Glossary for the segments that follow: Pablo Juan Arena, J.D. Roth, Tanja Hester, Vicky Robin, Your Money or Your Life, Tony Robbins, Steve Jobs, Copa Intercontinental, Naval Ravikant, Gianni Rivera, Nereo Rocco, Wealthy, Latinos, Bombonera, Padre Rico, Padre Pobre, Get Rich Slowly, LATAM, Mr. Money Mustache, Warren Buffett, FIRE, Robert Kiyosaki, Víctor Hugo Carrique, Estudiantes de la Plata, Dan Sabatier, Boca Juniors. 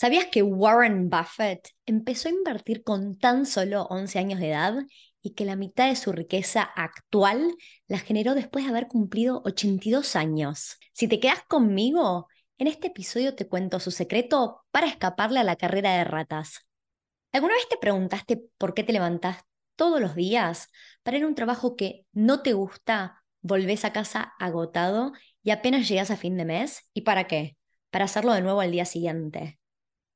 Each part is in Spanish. ¿Sabías que Warren Buffett empezó a invertir con tan solo 11 años de edad y que la mitad de su riqueza actual la generó después de haber cumplido 82 años? Si te quedas conmigo, en este episodio te cuento su secreto para escaparle a la carrera de ratas. ¿Alguna vez te preguntaste por qué te levantás todos los días para ir a un trabajo que no te gusta, volvés a casa agotado y apenas llegás a fin de mes? ¿Y para qué? Para hacerlo de nuevo al día siguiente.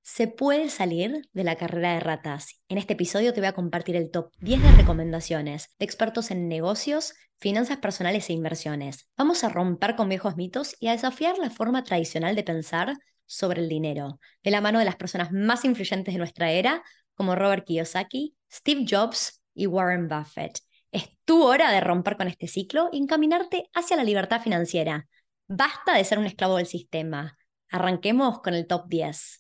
Se puede salir de la carrera de ratas. En este episodio te voy a compartir el top 10 de recomendaciones de expertos en negocios, finanzas personales e inversiones. Vamos a romper con viejos mitos y a desafiar la forma tradicional de pensar sobre el dinero, de la mano de las personas más influyentes de nuestra era, como Robert Kiyosaki, Steve Jobs y Warren Buffett. Es tu hora de romper con este ciclo y encaminarte hacia la libertad financiera. Basta de ser un esclavo del sistema. Arranquemos con el top 10.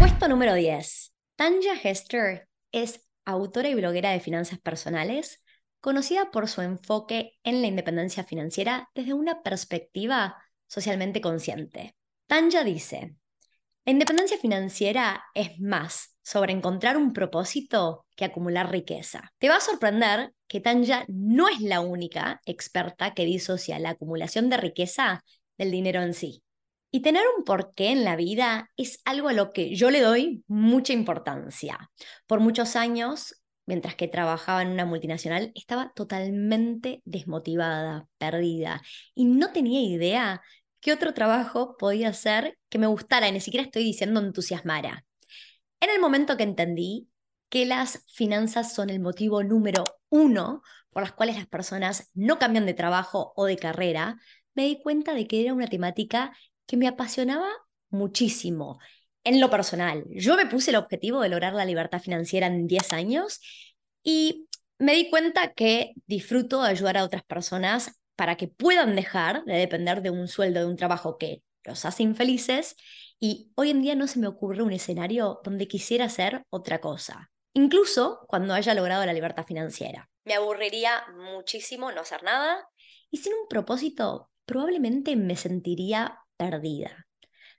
Puesto número 10. Tanja Hester es autora y bloguera de finanzas personales, conocida por su enfoque en la independencia financiera desde una perspectiva socialmente consciente. Tanja dice: la independencia financiera es más sobre encontrar un propósito que acumular riqueza. Te va a sorprender que Tanja no es la única experta que disocia la acumulación de riqueza del dinero en sí. Y tener un porqué en la vida es algo a lo que yo le doy mucha importancia. Por muchos años, mientras que trabajaba en una multinacional, estaba totalmente desmotivada, perdida, y no tenía idea qué otro trabajo podía hacer que me gustara, y ni siquiera estoy diciendo entusiasmara. En el momento que entendí que las finanzas son el motivo número uno por las cuales las personas no cambian de trabajo o de carrera, me di cuenta de que era una temática que me apasionaba muchísimo. En lo personal, yo me puse el objetivo de lograr la libertad financiera en 10 años y me di cuenta que disfruto de ayudar a otras personas para que puedan dejar de depender de un sueldo, de un trabajo que los hace infelices, y hoy en día no se me ocurre un escenario donde quisiera hacer otra cosa, incluso cuando haya logrado la libertad financiera. Me aburriría muchísimo no hacer nada y sin un propósito probablemente me sentiría perdida.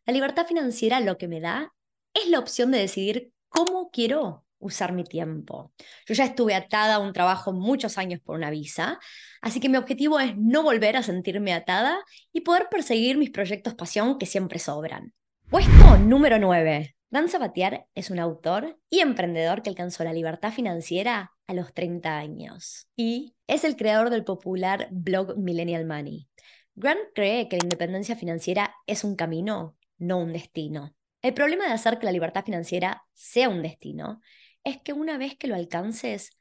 La libertad financiera lo que me da es la opción de decidir cómo quiero usar mi tiempo. Yo ya estuve atada a un trabajo muchos años por una visa, así que mi objetivo es no volver a sentirme atada y poder perseguir mis proyectos pasión que siempre sobran. Puesto número 9. Dan Sabatier es un autor y emprendedor que alcanzó la libertad financiera a los 30 años y es el creador del popular blog Millennial Money. Grant cree que la independencia financiera es un camino, no un destino. El problema de hacer que la libertad financiera sea un destino es que una vez que lo alcances,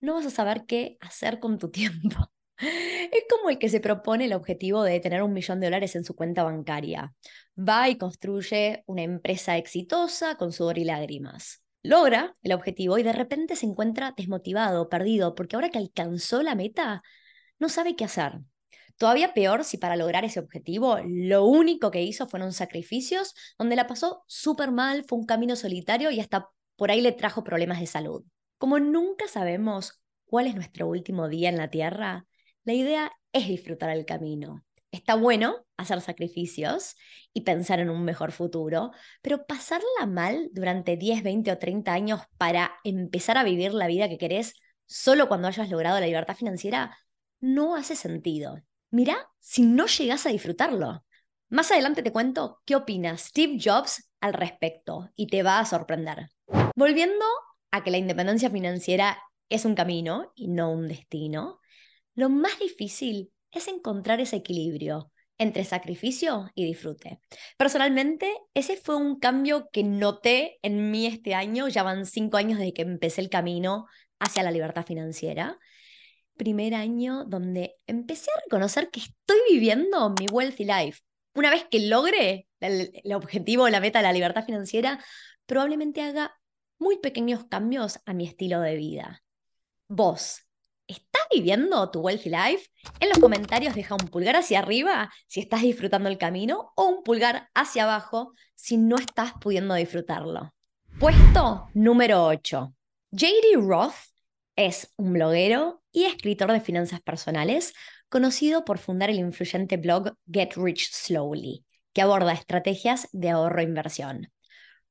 no vas a saber qué hacer con tu tiempo. Es como el que se propone el objetivo de tener $1 millón en su cuenta bancaria. Va y construye una empresa exitosa con sudor y lágrimas. Logra el objetivo y de repente se encuentra desmotivado, perdido, porque ahora que alcanzó la meta, no sabe qué hacer. Todavía peor si para lograr ese objetivo lo único que hizo fueron sacrificios, donde la pasó súper mal, fue un camino solitario y hasta por ahí le trajo problemas de salud. Como nunca sabemos cuál es nuestro último día en la Tierra, la idea es disfrutar el camino. Está bueno hacer sacrificios y pensar en un mejor futuro, pero pasarla mal durante 10, 20 o 30 años para empezar a vivir la vida que querés solo cuando hayas logrado la libertad financiera no hace sentido. Mirá si no llegás a disfrutarlo. Más adelante te cuento qué opina Steve Jobs al respecto y te va a sorprender. Volviendo a que la independencia financiera es un camino y no un destino, lo más difícil es encontrar ese equilibrio entre sacrificio y disfrute. Personalmente, ese fue un cambio que noté en mí este año. Ya van 5 años desde que empecé el camino hacia la libertad financiera. Primer año donde empecé a reconocer que estoy viviendo mi wealthy life. Una vez que logre el objetivo, la meta de la libertad financiera, probablemente haga muy pequeños cambios a mi estilo de vida. ¿Vos estás viviendo tu wealthy life? En los comentarios deja un pulgar hacia arriba si estás disfrutando el camino o un pulgar hacia abajo si no estás pudiendo disfrutarlo. Puesto número 8. J.D. Roth es un bloguero y escritor de finanzas personales, conocido por fundar el influyente blog Get Rich Slowly, que aborda estrategias de ahorro e inversión.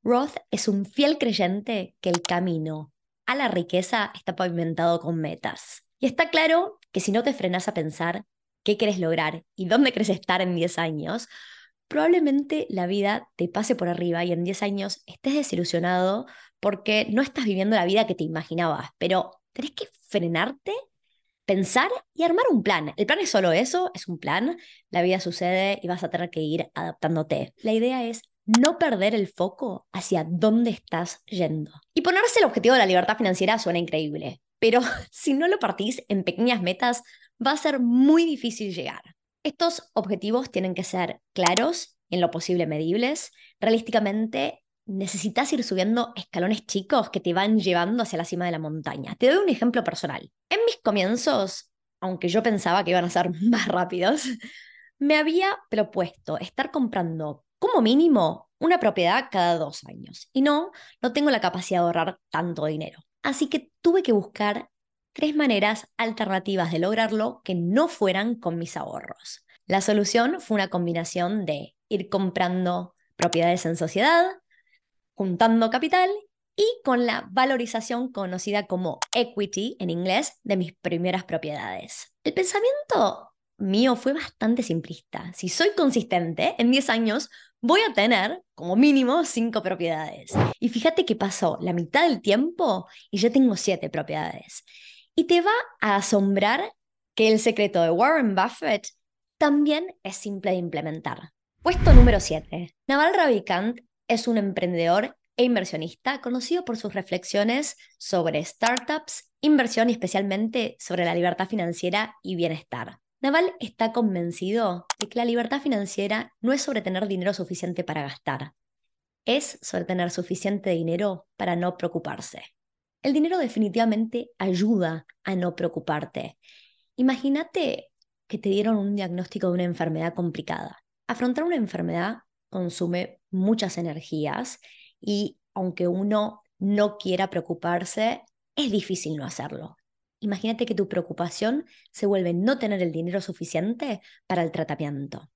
Roth es un fiel creyente que el camino a la riqueza está pavimentado con metas. Y está claro que si no te frenas a pensar qué querés lograr y dónde querés estar en 10 años, probablemente la vida te pase por arriba y en 10 años estés desilusionado porque no estás viviendo la vida que te imaginabas. Pero tenés que frenarte, pensar y armar un plan. El plan es solo eso, es un plan. La vida sucede y vas a tener que ir adaptándote. La idea es no perder el foco hacia dónde estás yendo. Y ponerse el objetivo de la libertad financiera suena increíble, pero si no lo partís en pequeñas metas, va a ser muy difícil llegar. Estos objetivos tienen que ser claros, en lo posible medibles. Realísticamente, necesitas ir subiendo escalones chicos que te van llevando hacia la cima de la montaña. Te doy un ejemplo personal. En mis comienzos, aunque yo pensaba que iban a ser más rápidos, me había propuesto estar comprando como mínimo una propiedad cada 2 años. Y no tengo la capacidad de ahorrar tanto dinero. Así que tuve que buscar 3 maneras alternativas de lograrlo que no fueran con mis ahorros. La solución fue una combinación de ir comprando propiedades en sociedad, juntando capital y con la valorización conocida como equity en inglés de mis primeras propiedades. El pensamiento mío fue bastante simplista. Si soy consistente, en 10 años voy a tener como mínimo 5 propiedades. Y fíjate que pasó la mitad del tiempo y ya tengo 7 propiedades. Y te va a asombrar que el secreto de Warren Buffett también es simple de implementar. Puesto número 7. Naval Ravikant es un emprendedor e inversionista conocido por sus reflexiones sobre startups, inversión y especialmente sobre la libertad financiera y bienestar. Naval está convencido de que la libertad financiera no es sobre tener dinero suficiente para gastar, es sobre tener suficiente dinero para no preocuparse. El dinero definitivamente ayuda a no preocuparte. Imagínate que te dieron un diagnóstico de una enfermedad complicada. Afrontar una enfermedad consume muchas energías y aunque uno no quiera preocuparse, es difícil no hacerlo. Imagínate que tu preocupación se vuelve no tener el dinero suficiente para el tratamiento.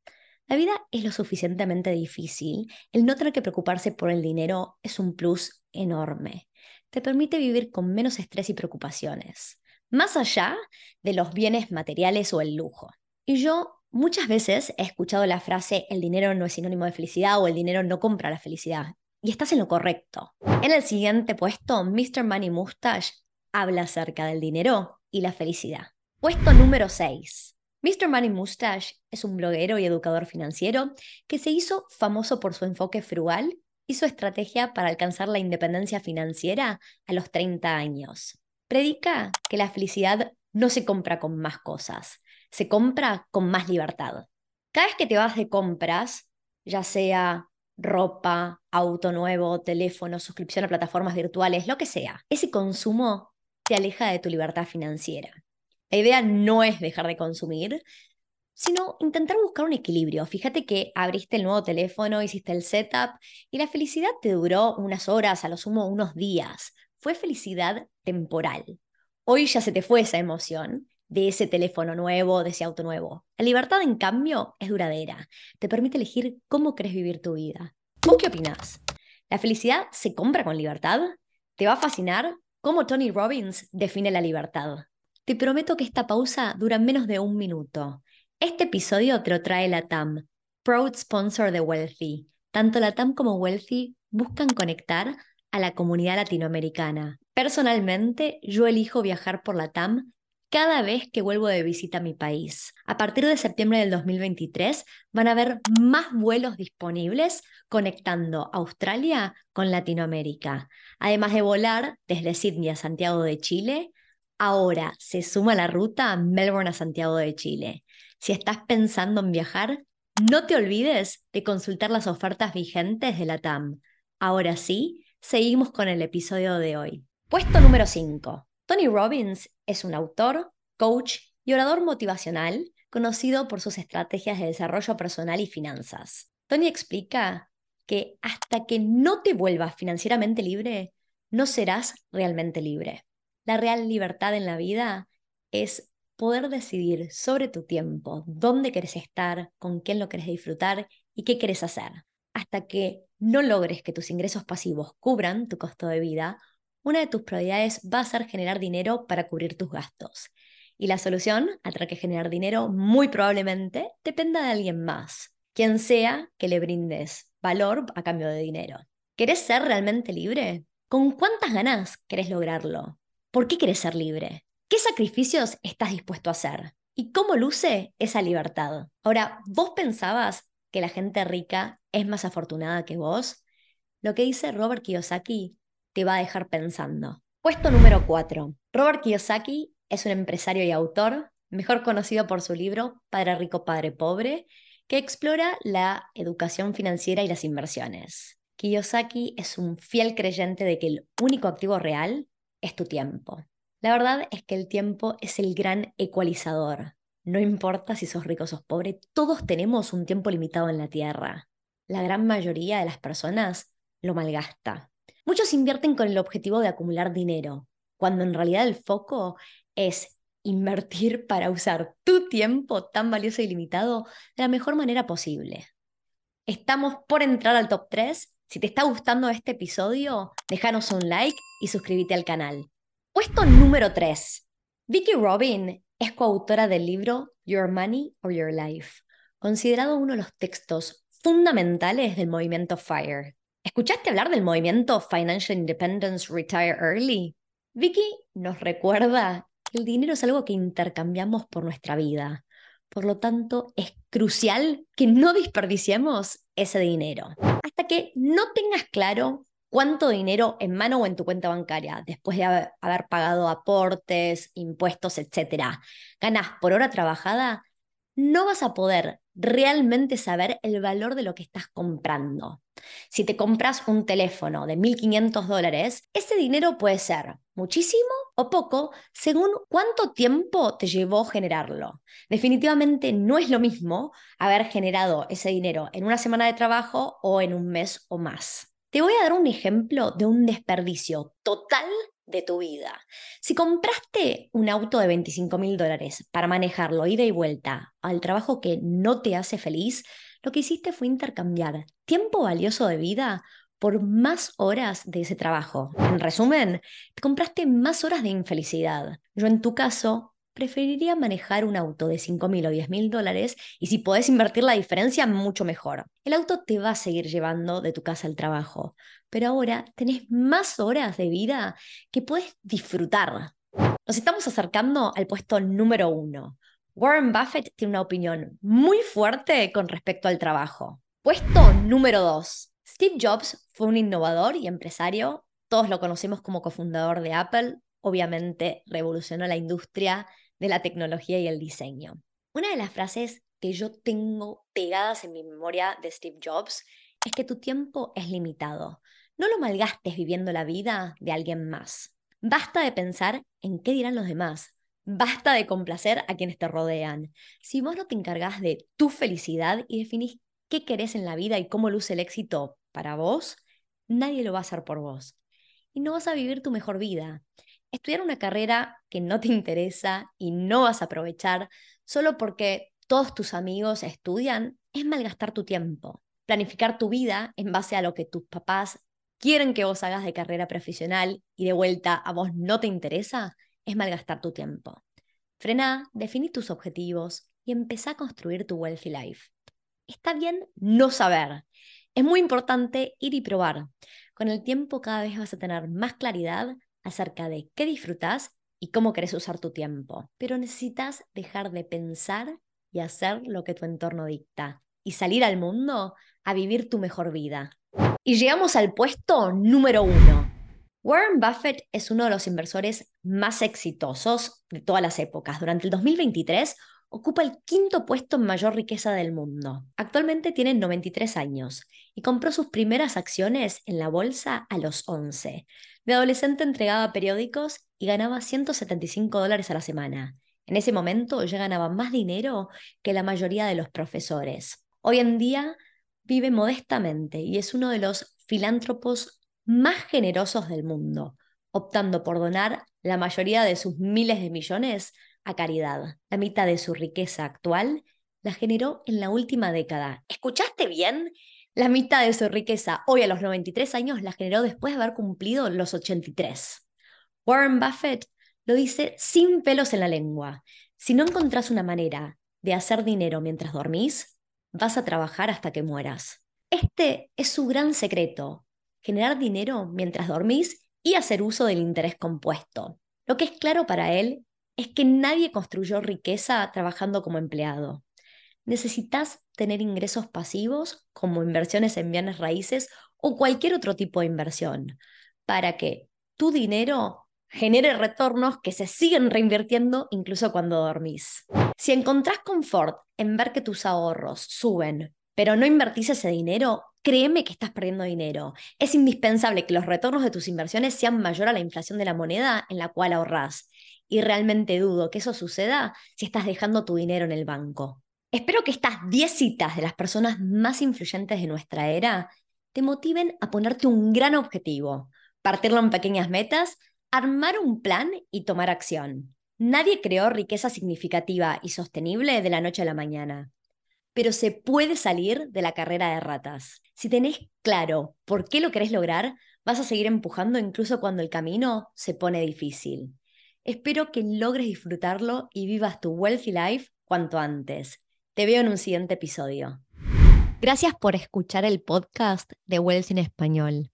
La vida es lo suficientemente difícil. El no tener que preocuparse por el dinero es un plus enorme. Te permite vivir con menos estrés y preocupaciones, más allá de los bienes materiales o el lujo. Y yo muchas veces he escuchado la frase el dinero no es sinónimo de felicidad o el dinero no compra la felicidad. Y estás en lo correcto. En el siguiente puesto, Mr. Money Mustache habla acerca del dinero y la felicidad. Puesto número 6. Mr. Money Mustache es un bloguero y educador financiero que se hizo famoso por su enfoque frugal y su estrategia para alcanzar la independencia financiera a los 30 años. Predica que la felicidad no se compra con más cosas, se compra con más libertad. Cada vez que te vas de compras, ya sea ropa, auto nuevo, teléfono, suscripción a plataformas virtuales, lo que sea, ese consumo te aleja de tu libertad financiera. La idea no es dejar de consumir, sino intentar buscar un equilibrio. Fíjate que abriste el nuevo teléfono, hiciste el setup y la felicidad te duró unas horas, a lo sumo unos días. Fue felicidad temporal. Hoy ya se te fue esa emoción de ese teléfono nuevo, de ese auto nuevo. La libertad, en cambio, es duradera. Te permite elegir cómo querés vivir tu vida. ¿Vos qué opinás? ¿La felicidad se compra con libertad? ¿Te va a fascinar? ¿Cómo Tony Robbins define la libertad? Te prometo que esta pausa dura menos de 1 minuto. Este episodio te lo trae LATAM, proud sponsor de Wealthy. Tanto LATAM como Wealthy buscan conectar a la comunidad latinoamericana. Personalmente, yo elijo viajar por LATAM cada vez que vuelvo de visita a mi país. A partir de septiembre del 2023 van a haber más vuelos disponibles conectando Australia con Latinoamérica. Además de volar desde Sydney a Santiago de Chile, ahora se suma la ruta Melbourne a Santiago de Chile. Si estás pensando en viajar, no te olvides de consultar las ofertas vigentes de LATAM. Ahora sí, seguimos con el episodio de hoy. Puesto número 5. Tony Robbins es un autor, coach y orador motivacional conocido por sus estrategias de desarrollo personal y finanzas. Tony explica que hasta que no te vuelvas financieramente libre, no serás realmente libre. La real libertad en la vida es poder decidir sobre tu tiempo, dónde querés estar, con quién lo querés disfrutar y qué querés hacer. Hasta que no logres que tus ingresos pasivos cubran tu costo de vida, una de tus prioridades va a ser generar dinero para cubrir tus gastos. Y la solución a tener que generar dinero muy probablemente dependa de alguien más, quien sea que le brindes valor a cambio de dinero. ¿Querés ser realmente libre? ¿Con cuántas ganas querés lograrlo? ¿Por qué querés ser libre? ¿Qué sacrificios estás dispuesto a hacer? ¿Y cómo luce esa libertad? Ahora, ¿vos pensabas que la gente rica es más afortunada que vos? Lo que dice Robert Kiyosaki te va a dejar pensando. Puesto número 4. Robert Kiyosaki es un empresario y autor, mejor conocido por su libro Padre Rico, Padre Pobre, que explora la educación financiera y las inversiones. Kiyosaki es un fiel creyente de que el único activo real es tu tiempo. La verdad es que el tiempo es el gran ecualizador. No importa si sos rico o sos pobre, todos tenemos un tiempo limitado en la Tierra. La gran mayoría de las personas lo malgasta. Muchos invierten con el objetivo de acumular dinero, cuando en realidad el foco es invertir para usar tu tiempo tan valioso y limitado de la mejor manera posible. Estamos por entrar al top 3. Si te está gustando este episodio, déjanos un like y suscríbete al canal. Puesto número 3. Vicky Robin es coautora del libro Your Money or Your Life, considerado uno de los textos fundamentales del movimiento FIRE. ¿Escuchaste hablar del movimiento Financial Independence Retire Early? Vicky nos recuerda que el dinero es algo que intercambiamos por nuestra vida. Por lo tanto, es crucial que no desperdiciemos ese dinero. Hasta que no tengas claro cuánto dinero en mano o en tu cuenta bancaria, después de haber pagado aportes, impuestos, etc., ganas por hora trabajada, no vas a poder realmente saber el valor de lo que estás comprando. Si te compras un teléfono de $1,500, ese dinero puede ser muchísimo o poco según cuánto tiempo te llevó generarlo. Definitivamente no es lo mismo haber generado ese dinero en una semana de trabajo o en un mes o más. Te voy a dar un ejemplo de un desperdicio total de tu vida. Si compraste un auto de $25,000 para manejarlo ida y vuelta al trabajo que no te hace feliz, lo que hiciste fue intercambiar tiempo valioso de vida por más horas de ese trabajo. En resumen, te compraste más horas de infelicidad. Yo en tu caso preferiría manejar un auto de $5,000 o $10,000 y si podés invertir la diferencia, mucho mejor. El auto te va a seguir llevando de tu casa al trabajo, pero ahora tenés más horas de vida que podés disfrutar. Nos estamos acercando al puesto número 1. Warren Buffett tiene una opinión muy fuerte con respecto al trabajo. Puesto número 2. Steve Jobs fue un innovador y empresario. Todos lo conocemos como cofundador de Apple. Obviamente revolucionó la industria de la tecnología y el diseño. Una de las frases que yo tengo pegadas en mi memoria de Steve Jobs es que tu tiempo es limitado. No lo malgastes viviendo la vida de alguien más. Basta de pensar en qué dirán los demás. Basta de complacer a quienes te rodean. Si vos no te encargás de tu felicidad y definís qué querés en la vida y cómo luce el éxito para vos, nadie lo va a hacer por vos. Y no vas a vivir tu mejor vida. Estudiar una carrera que no te interesa y no vas a aprovechar solo porque todos tus amigos estudian es malgastar tu tiempo. Planificar tu vida en base a lo que tus papás quieren que vos hagas de carrera profesional y de vuelta a vos no te interesa es malgastar tu tiempo. Frená, definí tus objetivos y empezá a construir tu Wealthy Life. Está bien no saber. Es muy importante ir y probar. Con el tiempo cada vez vas a tener más claridad acerca de qué disfrutás y cómo querés usar tu tiempo. Pero necesitas dejar de pensar y hacer lo que tu entorno dicta y salir al mundo a vivir tu mejor vida. Y llegamos al puesto número 1. Warren Buffett es uno de los inversores más exitosos de todas las épocas. Durante el 2023 ocupa el 5º puesto en mayor riqueza del mundo. Actualmente tiene 93 años y compró sus primeras acciones en la bolsa a los 11. De adolescente entregaba periódicos y ganaba $175 a la semana. En ese momento ya ganaba más dinero que la mayoría de los profesores. Hoy en día vive modestamente y es uno de los filántropos más generosos del mundo, optando por donar la mayoría de sus miles de millones a caridad. La mitad de su riqueza actual la generó en la última década. ¿Escuchaste bien? La mitad de su riqueza hoy a los 93 años la generó después de haber cumplido los 83. Warren Buffett lo dice sin pelos en la lengua. Si no encontrás una manera de hacer dinero mientras dormís, vas a trabajar hasta que mueras. Este es su gran secreto, generar dinero mientras dormís y hacer uso del interés compuesto. Lo que es claro para él es que nadie construyó riqueza trabajando como empleado. Necesitas tener ingresos pasivos como inversiones en bienes raíces o cualquier otro tipo de inversión para que tu dinero genere retornos que se siguen reinvirtiendo incluso cuando dormís. Si encontrás confort en ver que tus ahorros suben, pero no invertís ese dinero, créeme que estás perdiendo dinero. Es indispensable que los retornos de tus inversiones sean mayor a la inflación de la moneda en la cual ahorrás. Y realmente dudo que eso suceda si estás dejando tu dinero en el banco. Espero que estas 10 citas de las personas más influyentes de nuestra era te motiven a ponerte un gran objetivo, partirlo en pequeñas metas, armar un plan y tomar acción. Nadie creó riqueza significativa y sostenible de la noche a la mañana, pero se puede salir de la carrera de ratas. Si tenés claro por qué lo querés lograr, vas a seguir empujando incluso cuando el camino se pone difícil. Espero que logres disfrutarlo y vivas tu Wealthy Life cuanto antes. Te veo en un siguiente episodio. Gracias por escuchar el podcast de Wealthy en Español.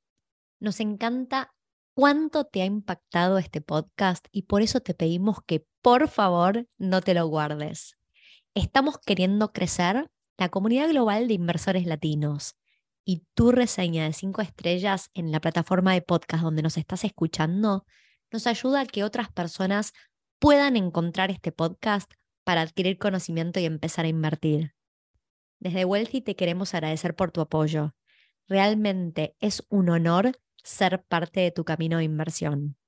Nos encanta cuánto te ha impactado este podcast y por eso te pedimos que por favor no te lo guardes. Estamos queriendo crecer la comunidad global de inversores latinos y tu reseña de 5 estrellas en la plataforma de podcast donde nos estás escuchando nos ayuda a que otras personas puedan encontrar este podcast para adquirir conocimiento y empezar a invertir. Desde Wealthy te queremos agradecer por tu apoyo. Realmente es un honor ser parte de tu camino de inversión.